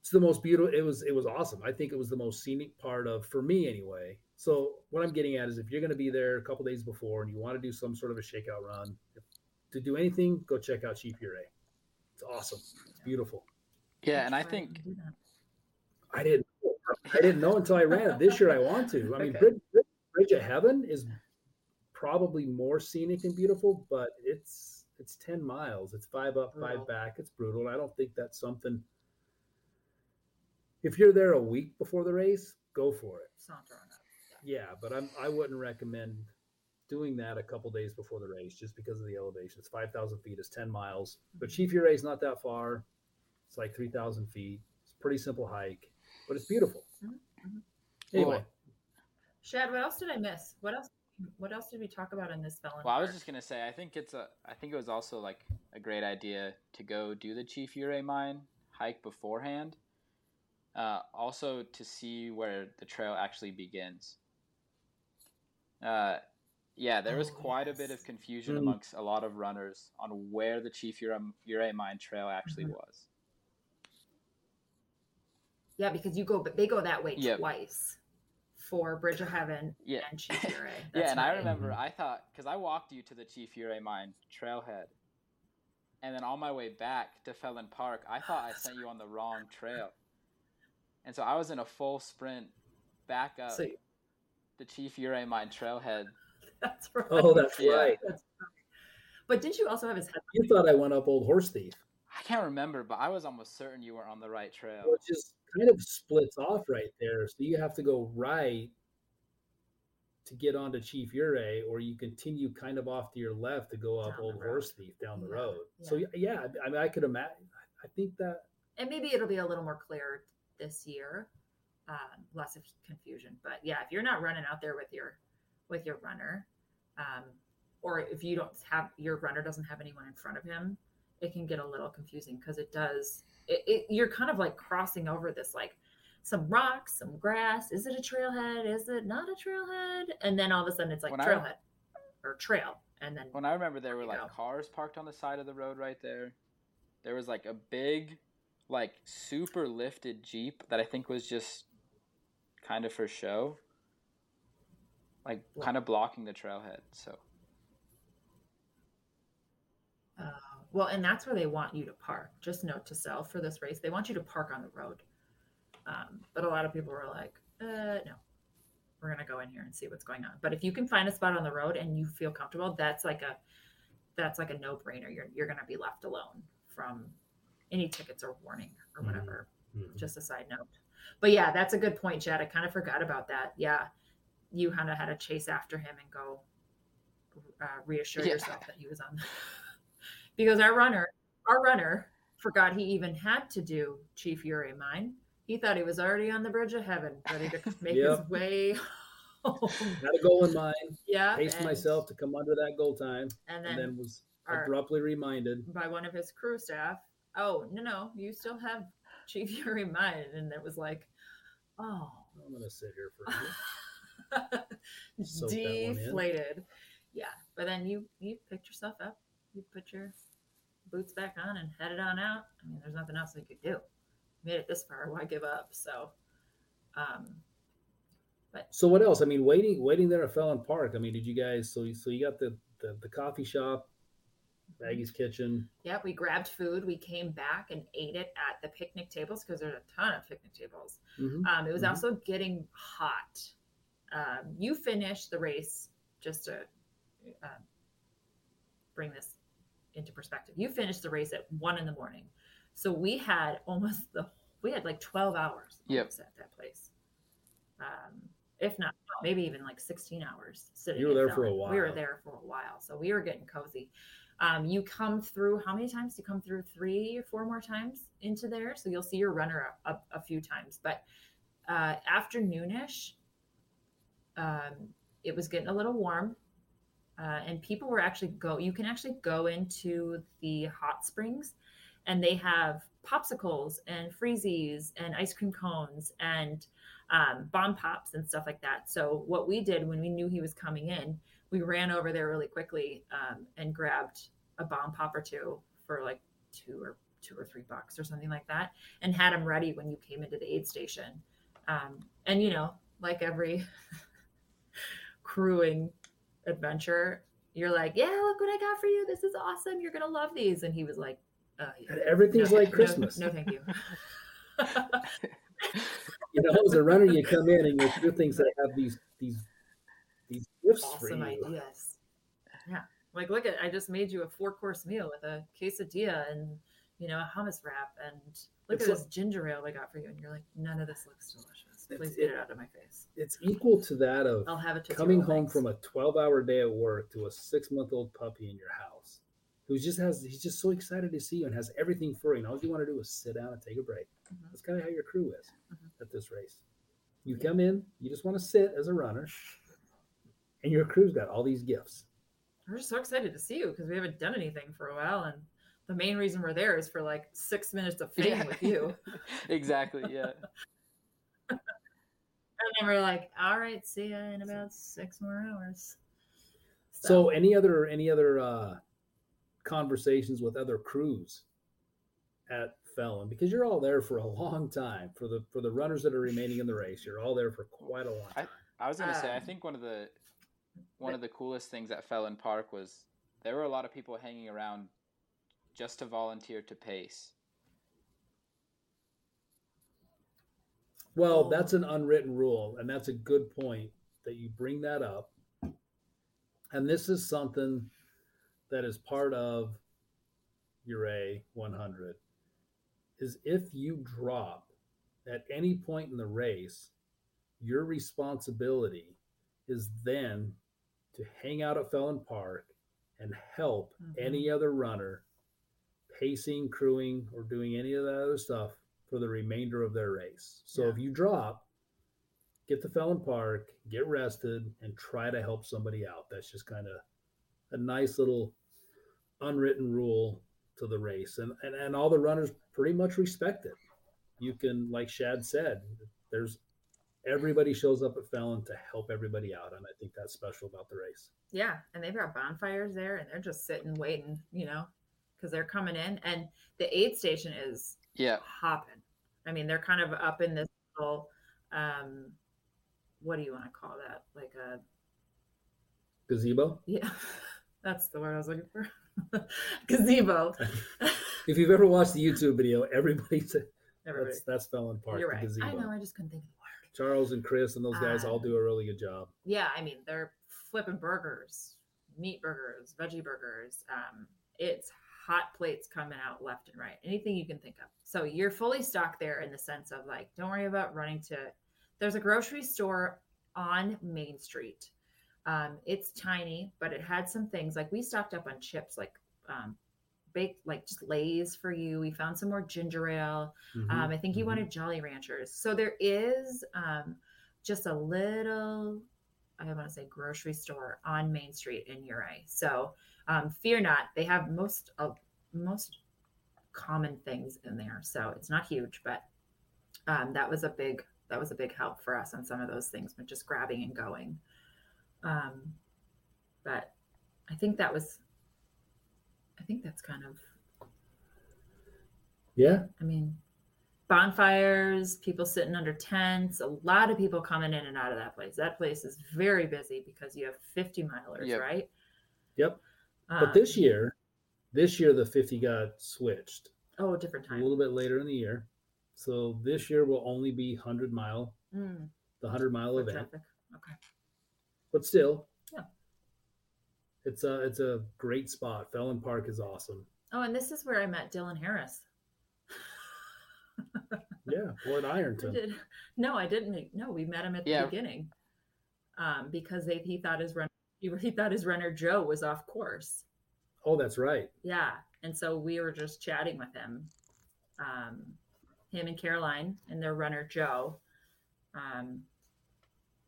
It's the most beautiful. It was awesome. I think it was the most scenic part of, for me anyway. So what I'm getting at is, if you're going to be there a couple days before and you want to do some sort of a shakeout run, to do anything, go check out Chief Ouray. It's awesome. It's beautiful. Yeah, and I think I didn't know until I ran it. This year I want to. I mean, Bridge of Heaven is probably more scenic and beautiful, but it's 10 miles. It's 5 up, 5 back. It's brutal. I don't think that's something. If you're there a week before the race, go for it. It's not drawn up. Yeah, but I wouldn't recommend doing that a couple days before the race, just because of the elevation. It's 5,000 feet. It's 10 miles. But Chief Ouray is not that far. It's like 3,000 feet. It's a pretty simple hike, but it's beautiful. Mm-hmm. Anyway. Shad, what else did I miss? What else did we talk about in this Fallon Park? Well, I was just going to say, I think it was also like a great idea to go do the Chief Ouray Mine hike beforehand. Also to see where the trail actually begins. There was quite a bit of confusion amongst a lot of runners on where the Chief Ouray Mine trail actually was. Yeah, because they go that way twice for Bridge of Heaven and Chief Ouray. Yeah, and I remember I thought, because I walked you to the Chief Ouray Mine trailhead, and then on my way back to Fallon Park, I thought I sent you on the wrong trail. And so I was in a full sprint back up the Chief Ouray Mine trailhead. That's right. Oh, that's right. That's right. But didn't you also have his headlight? You thought I went up Old Horse Thief. I can't remember, but I was almost certain you were on the right trail. Well, it just kind of splits off right there. So you have to go right to get onto Chief Ouray, or you continue kind of off to your left to go up Old Horse Thief down the road. Yeah. So, yeah, I mean, I could imagine. I think that. And maybe it'll be a little more clear this year, lots of confusion. But yeah, if you're not running out there with your runner, or if you don't have your runner doesn't have anyone in front of him, it can get a little confusing, because it does. You're kind of like crossing over this, like some rocks, some grass. Is it a trailhead? Is it not a trailhead? And then all of a sudden it's like trailhead or trail. And then when I remember there were like cars parked on the side of the road right there. There was like a big, like super lifted Jeep that I think was just kind of for show, like kind of blocking the trailhead. So, and that's where they want you to park. Just note to self for this race, they want you to park on the road. But a lot of people were like, no, we're going to go in here and see what's going on. But if you can find a spot on the road and you feel comfortable, that's like a no-brainer. You're going to be left alone from any tickets or warning or whatever. Mm-hmm. Just a side note. But yeah, that's a good point, Jed. I kind of forgot about that. Yeah. You kind of had to chase after him and go reassure yourself that he was on. Because our runner forgot he even had to do Chief Ouray Mine. He thought he was already on the Bridge of Heaven, ready to make his way home. Got a goal in mind. Yeah. Paced myself to come under that goal time. And then was abruptly reminded by one of his crew staff, oh, no, you still have Chief Ouray Mine. And it was like, oh. I'm going to sit here for a minute. Deflated. Yeah. But then you picked yourself up. You put your boots back on and headed on out. I mean, there's nothing else we could do. made it this far. Why give up? So, but so what else? I mean, waiting there at Fallon Park. I mean, did you guys? So you got the coffee shop, Maggie's Kitchen. Yeah, we grabbed food. We came back and ate it at the picnic tables because there's a ton of picnic tables. Mm-hmm. It was also getting hot. You finished the race just to bring this into perspective. You finished the race at 1 a.m. So we had like 12 hours at that place. If not, maybe even like 16 hours sitting. You were there for a while. We were there for a while. So we were getting cozy. You come through, how many times? You come through 3 or 4 more times into there. So you'll see your runner up a few times, but, afternoonish, it was getting a little warm. And people were you can actually go into the hot springs and they have popsicles and freezies and ice cream cones and bomb pops and stuff like that. So what we did when we knew he was coming in, we ran over there really quickly and grabbed a bomb pop or two for like $2 or $3 or something like that, and had them ready when you came into the aid station. And, like every crewing adventure, you're like, yeah, look what I got for you. This is awesome. You're going to love these. And he was like, yeah. And everything's Christmas. No, thank you. As a runner, you come in and you do things that have these gifts awesome for you. Awesome ideas. Yeah. Like, look at, I just made you a 4-course meal with a quesadilla and, a hummus wrap. And look at this ginger ale I got for you. And you're like, none of this looks delicious. Please get it out of my face. It's equal to that of I'll have it coming home from a 12-hour day at work to a 6-month-old puppy in your house. He's just so excited to see you and has everything for you. And all you want to do is sit down and take a break. Mm-hmm. That's kind of how your crew is at this race. You come in, you just want to sit as a runner, and your crew's got all these gifts. We're just so excited to see you because we haven't done anything for a while. And the main reason we're there is for like 6 minutes of fame with you. Exactly, yeah. And then we're like, all right, see you in about 6 more hours. So any other conversations with other crews at Fallon, because you're all there for a long time for the runners that are remaining in the race. You're all there for quite a long time. I was going to say, I think one of the coolest things at Fallon Park was there were a lot of people hanging around just to volunteer to pace. Well, that's an unwritten rule. And that's a good point that you bring that up. And this is something that is part of Ouray 100 is if you drop at any point in the race, your responsibility is then to hang out at Fallon Park and help any other runner pacing, crewing, or doing any of that other stuff for the remainder of their race. So if you drop, get to Fallon Park, get rested, and try to help somebody out. That's just kind of a nice little unwritten rule to the race, and all the runners pretty much respect it. You can, like Shad said, everybody shows up at Fallon to help everybody out, and I think that's special about the race. Yeah, and they've got bonfires there, and they're just sitting waiting, because they're coming in, and the aid station is hopping. I mean, they're kind of up in this little, what do you want to call that? Like a gazebo? Yeah. That's the word I was looking for. Gazebo. If you've ever watched the YouTube video, everybody said that's Fallon Park. You're right. Gazebo. I know. I just couldn't think of the word. Charles and Chris and those guys all do a really good job. Yeah. I mean, they're flipping burgers, meat burgers, veggie burgers. It's hot plates coming out left and right. Anything you can think of. So you're fully stocked there in the sense of like, don't worry about running to. There's a grocery store on Main Street. It's tiny, but it had some things like we stocked up on chips, like, baked, like just Lay's for you. We found some more ginger ale. I think you wanted Jolly Ranchers. So there is, just a little, I want to say grocery store on Main Street in Ouray. So, fear not, they have most common things in there. So it's not huge, but, that was a big help for us on some of those things, but just grabbing and going. But I think that's kind of, I mean, bonfires, people sitting under tents, a lot of people coming in and out of that place. That place is very busy because you have 50 milers, yep. right? Yep. But this year the 50 got switched. Oh, a different time. A little bit later in the year. So this year will only be 100 mile, the 100 mile event. Traffic. Okay. But still, yeah. It's a great spot. Fallon Park is awesome. Oh, and this is where I met Dylan Harris. Yeah, or at Ironton. We met him at the beginning. Because he thought his runner Joe was off course. Oh, that's right. Yeah. And so we were just chatting with him. Him and Caroline and their runner Joe.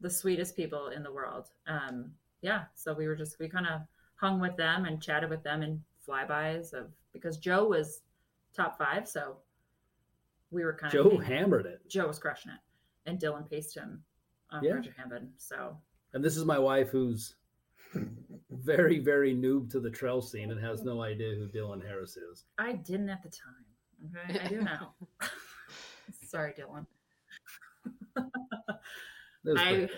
The sweetest people in the world. So we kind of hung with them and chatted with them in flybys because Joe was top five, so we were kind of... Joe hammered it. Joe was crushing it. And Dylan paced him on Bridge of Heaven, so... And this is my wife, who's very, very noob to the trail scene and has no idea who Dylan Harris is. I didn't at the time. Okay? I do now. Sorry, Dylan. I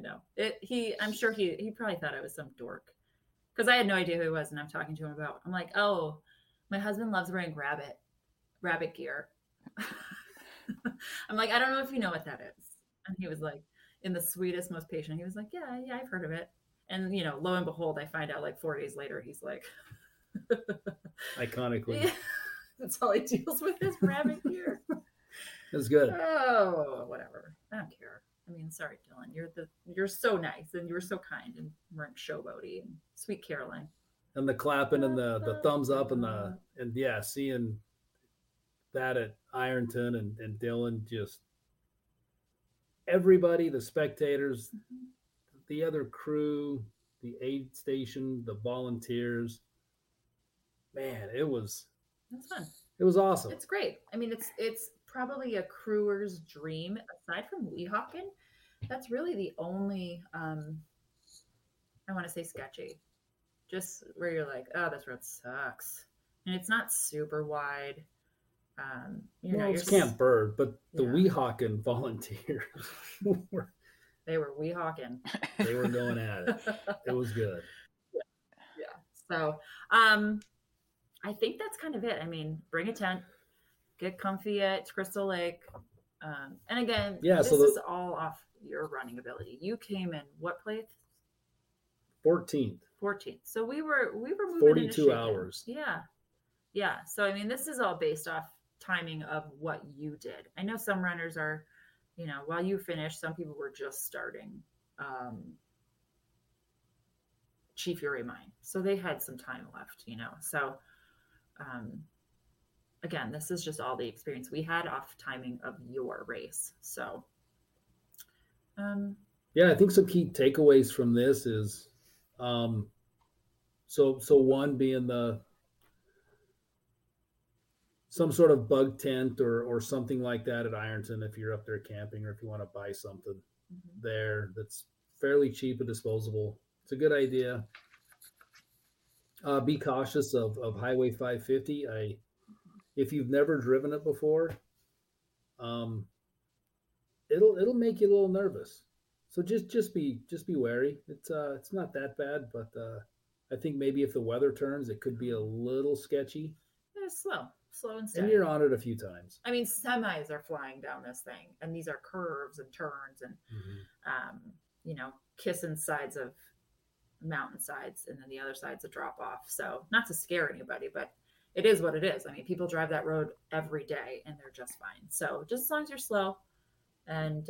know it. I'm sure he probably thought I was some dork because I had no idea who he was, and I'm talking to him about. I'm like, oh, my husband loves wearing rabbit gear. I'm like, I don't know if you know what that is, and he was like, in the sweetest, most patient. He was like, yeah, I've heard of it, and lo and behold, I find out like 4 days later, he's like, iconically, yeah, that's all he deals with is rabbit gear. That's good. Oh, whatever. I don't care. I mean, sorry, Dylan, you're so nice and you were so kind and weren't showboaty and sweet Caroline. And the clapping and the thumbs up and seeing that at Ironton and Dylan, just everybody, the spectators, mm-hmm. the other crew, the aid station, the volunteers, man, that's fun. It was awesome. It's great. I mean, it's probably a crewer's dream aside from Weehawken. That's really the only I want to say sketchy, just where you're like, oh, this road sucks, and it's not super wide. It's Camp Bird, but the Weehawken volunteers were Weehawken. They were going at it. It was good. Yeah. So I think that's kind of it. I mean, bring a tent. Get comfy at Crystal Lake. And again, this is all off your running ability. You came in what place? 14th. So we were moving 42 hours. Yeah. Yeah. So, I mean, this is all based off timing of what you did. I know some runners are, while you finished, some people were just starting Chief Ouray Mine. So they had some time left, So, again, this is just all the experience we had off timing of your race. So, I think some key takeaways from this is, so one being some sort of bug tent or something like that at Ironton if you're up there camping, or if you want to buy something mm-hmm. there that's fairly cheap and disposable. It's a good idea. Be cautious of Highway 550. If you've never driven it before, it'll make you a little nervous. So just be wary. It's not that bad, but I think maybe if the weather turns, it could be a little sketchy. It's slow and steady. And you're on it a few times. I mean, semis are flying down this thing, and these are curves and turns and mm-hmm. Kissing sides of mountain sides, and then the other side's a drop off. So not to scare anybody, but. It is what it is. I mean, people drive that road every day and they're just fine. So just as long as you're slow and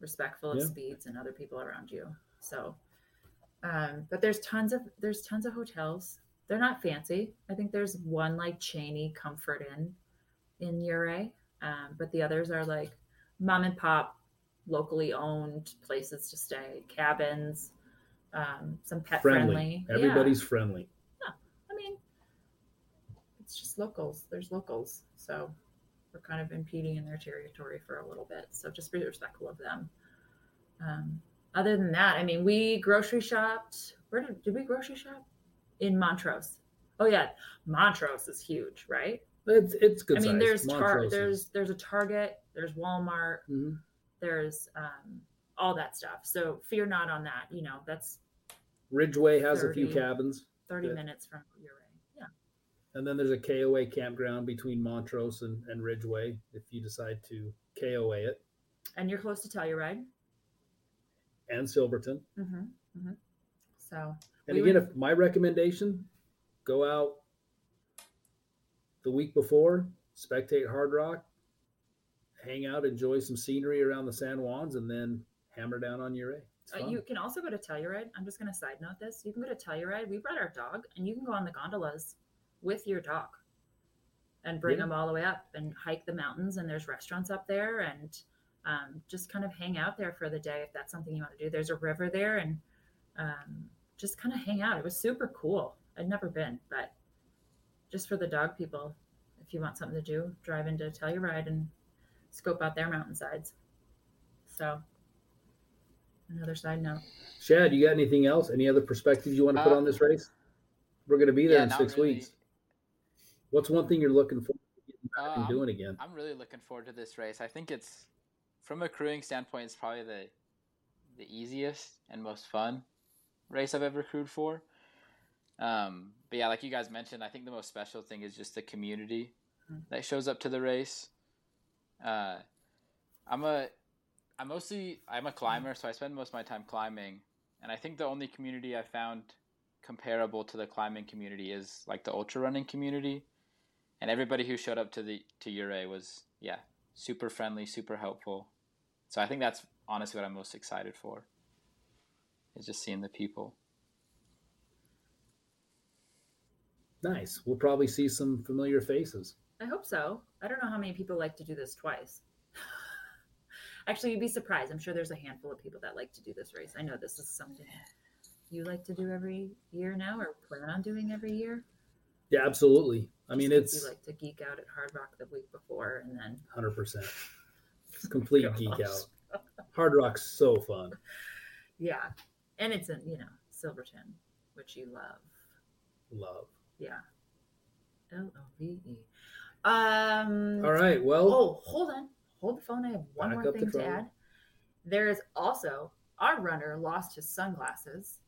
respectful of speeds and other people around you. So, but there's tons of hotels. They're not fancy. I think there's one like Cheney Comfort Inn in Ouray. But the others are like mom and pop, locally owned places to stay, cabins, some pet friendly. Everybody's friendly. It's just locals. There's locals. So we're kind of impeding in their territory for a little bit. So just be respectful of them. Other than that, I mean, we grocery shopped. Where did we grocery shop? In Montrose. Oh, yeah. Montrose is huge, right? It's good. I mean, size. There's a Target, there's Walmart, mm-hmm. there's all that stuff. So fear not on that. You know, that's Ridgeway has 30, a few cabins. 30 minutes from Ouray. Yeah. And then there's a KOA campground between Montrose and Ridgeway if you decide to KOA it. And you're close to Telluride. And Silverton. Mm-hmm. Mm-hmm. So. And again, if my recommendation, go out the week before, spectate Hard Rock, hang out, enjoy some scenery around the San Juans, and then hammer down on Ouray. You can also go to Telluride. I'm just going to side note this. You can go to Telluride. We brought our dog, and you can go on the gondolas with your dog and bring them all the way up and hike the mountains. And there's restaurants up there, and just kind of hang out there for the day if that's something you want to do. There's a river there, and just kind of hang out. It was super cool. I'd never been, but just for the dog people, if you want something to do, drive into Telluride and scope out their mountainsides. So another side note. Shad, you got anything else? Any other perspectives you want to put on this race? We're going to be there in 6 weeks. What's one thing you're looking forward to getting back and doing again? I'm really looking forward to this race. I think it's, from a crewing standpoint, it's probably the easiest and most fun race I've ever crewed for. But yeah, like you guys mentioned, I think the most special thing is just the community that shows up to the race. I'm a climber, so I spend most of my time climbing, and I think the only community I found comparable to the climbing community is like the ultra running community, and everybody who showed up to Ouray was super friendly, super helpful. So I think that's honestly what I'm most excited for, is just seeing the people. Nice. We'll probably see some familiar faces. I hope so. I don't know how many people like to do this twice. Actually, you'd be surprised. I'm sure there's a handful of people that like to do this race. I know this is something you like to do every year now, or plan on doing every year. Yeah, absolutely. I mean, you like to geek out at Hard Rock the week before, and then 100%. Complete geek out. Hard Rock's so fun. Yeah. And it's in, Silverton, which you love. Love. Yeah. LOVE. All right. Well. Oh, hold on. Hold the phone. I have one more thing to add. There is also, our runner lost his sunglasses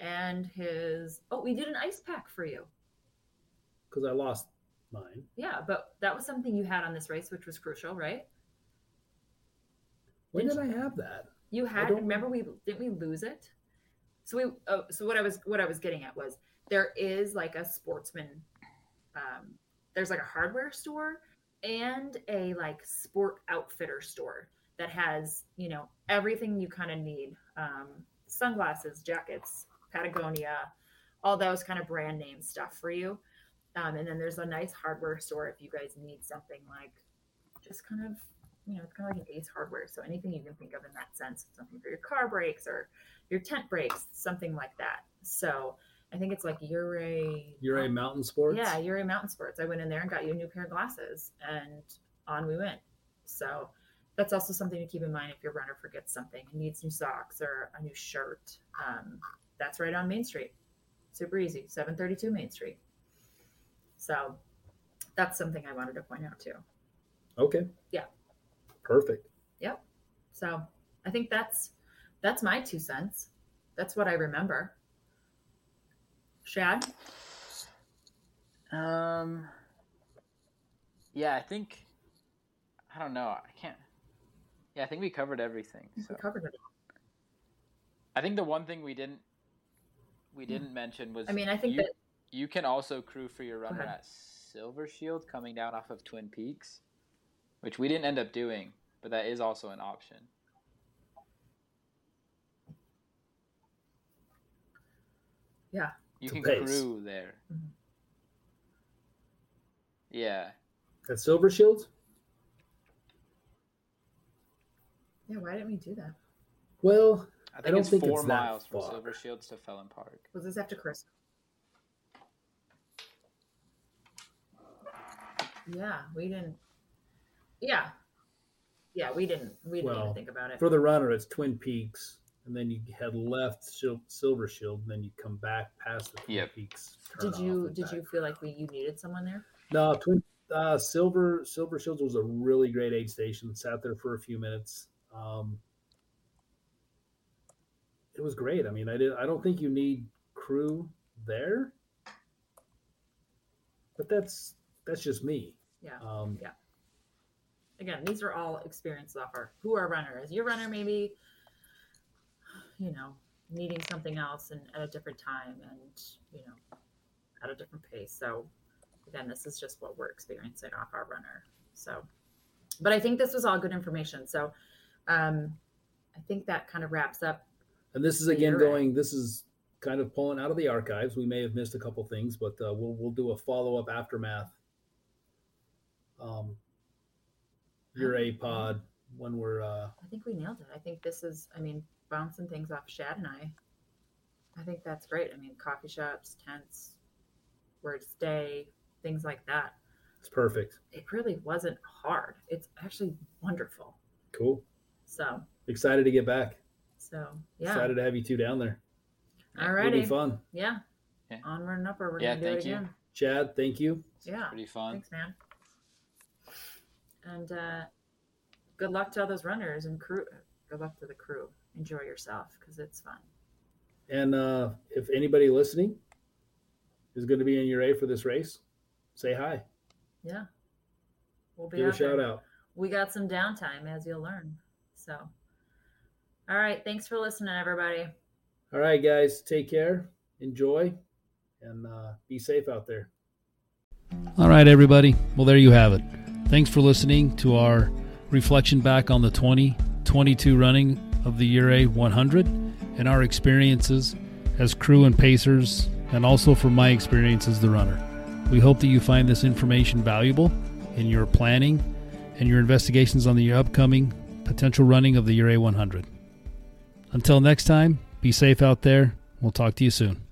and his. Oh, we did an ice pack for you. Because I lost mine. Yeah, but that was something you had on this race, which was crucial, right? When did I have that? You had. Remember, we lose it. So we. So what I was getting at was, there is like a sportsman, there's like a hardware store and a like sport outfitter store that has, everything you kind of need. Sunglasses, jackets, Patagonia, all those kind of brand name stuff for you. And then there's a nice hardware store if you guys need something like just kind of, it's kind of like an Ace Hardware. So anything you can think of in that sense, something for your car brakes or your tent brakes, something like that. So I think it's like Ouray Mountain Sports. Yeah, Ouray Mountain Sports. I went in there and got you a new pair of glasses, and on we went. So that's also something to keep in mind if your runner forgets something and needs new socks or a new shirt. That's right on Main Street. Super easy, 732 Main Street. So that's something I wanted to point out too. Okay. Yeah. Perfect. Yep. So I think that's my 2 cents. That's what I remember. Shad? I think we covered everything. We covered it. I think the one thing we didn't mention was, I think that you can also crew for your runner at Silver Shield coming down off of Twin Peaks, which we didn't end up doing, but that is also an option. Yeah. You can crew there. Mm-hmm. Yeah. At Silver Shield? Yeah, why didn't we do that? Well, I don't think it's 4 miles from Silver Shields to Fallon Park. Was this after Christmas? Yeah, we didn't. Yeah. Yeah, we didn't even think about it. For the runner, it's Twin Peaks. And then you had left Silver Shield, and then you come back past the Twin Peaks. Did you feel like you needed someone there? No, Twin Silver Shields was a really great aid station. Sat there for a few minutes. It was great. I mean, I don't think you need crew there, but that's just me. Yeah. Yeah. Again, these are all experiences offer. Who our runner is. Your runner maybe, you know, needing something else and at a different time and, you know, at a different pace. So again, this is just what we're experiencing off our runner. So, but I think this was all good information. So I think that kind of wraps up. And this is again this is kind of pulling out of the archives. We may have missed a couple things, but we'll do a follow-up aftermath. Ouray pod when we're I think we nailed it. I think this is bouncing things off Shad and I think that's great. I mean, coffee shops, tents, where to stay, things like that. It's perfect. It really wasn't hard. It's actually wonderful. Cool. So excited to get back. So yeah. Excited to have you two down there. All right. It'll be fun. Yeah. Yeah. Onward and upward. We're gonna do it again. You. Shad, thank you. It's pretty fun. Thanks, man. And good luck to all those runners and crew. Good luck to the crew. Enjoy yourself because it's fun. And if anybody listening is going to be in Ouray for this race, say hi. Yeah. We'll be Give a shout out. We got some downtime, as you'll learn. So, all right. Thanks for listening, everybody. All right, guys. Take care. Enjoy. And be safe out there. All right, everybody. Well, there you have it. Thanks for listening to our reflection back on the 2022 running of the Ouray 100 and our experiences as crew and pacers, and also from my experience as the runner. We hope that you find this information valuable in your planning and your investigations on the upcoming potential running of the Ouray 100. Until next time, be safe out there. We'll talk to you soon.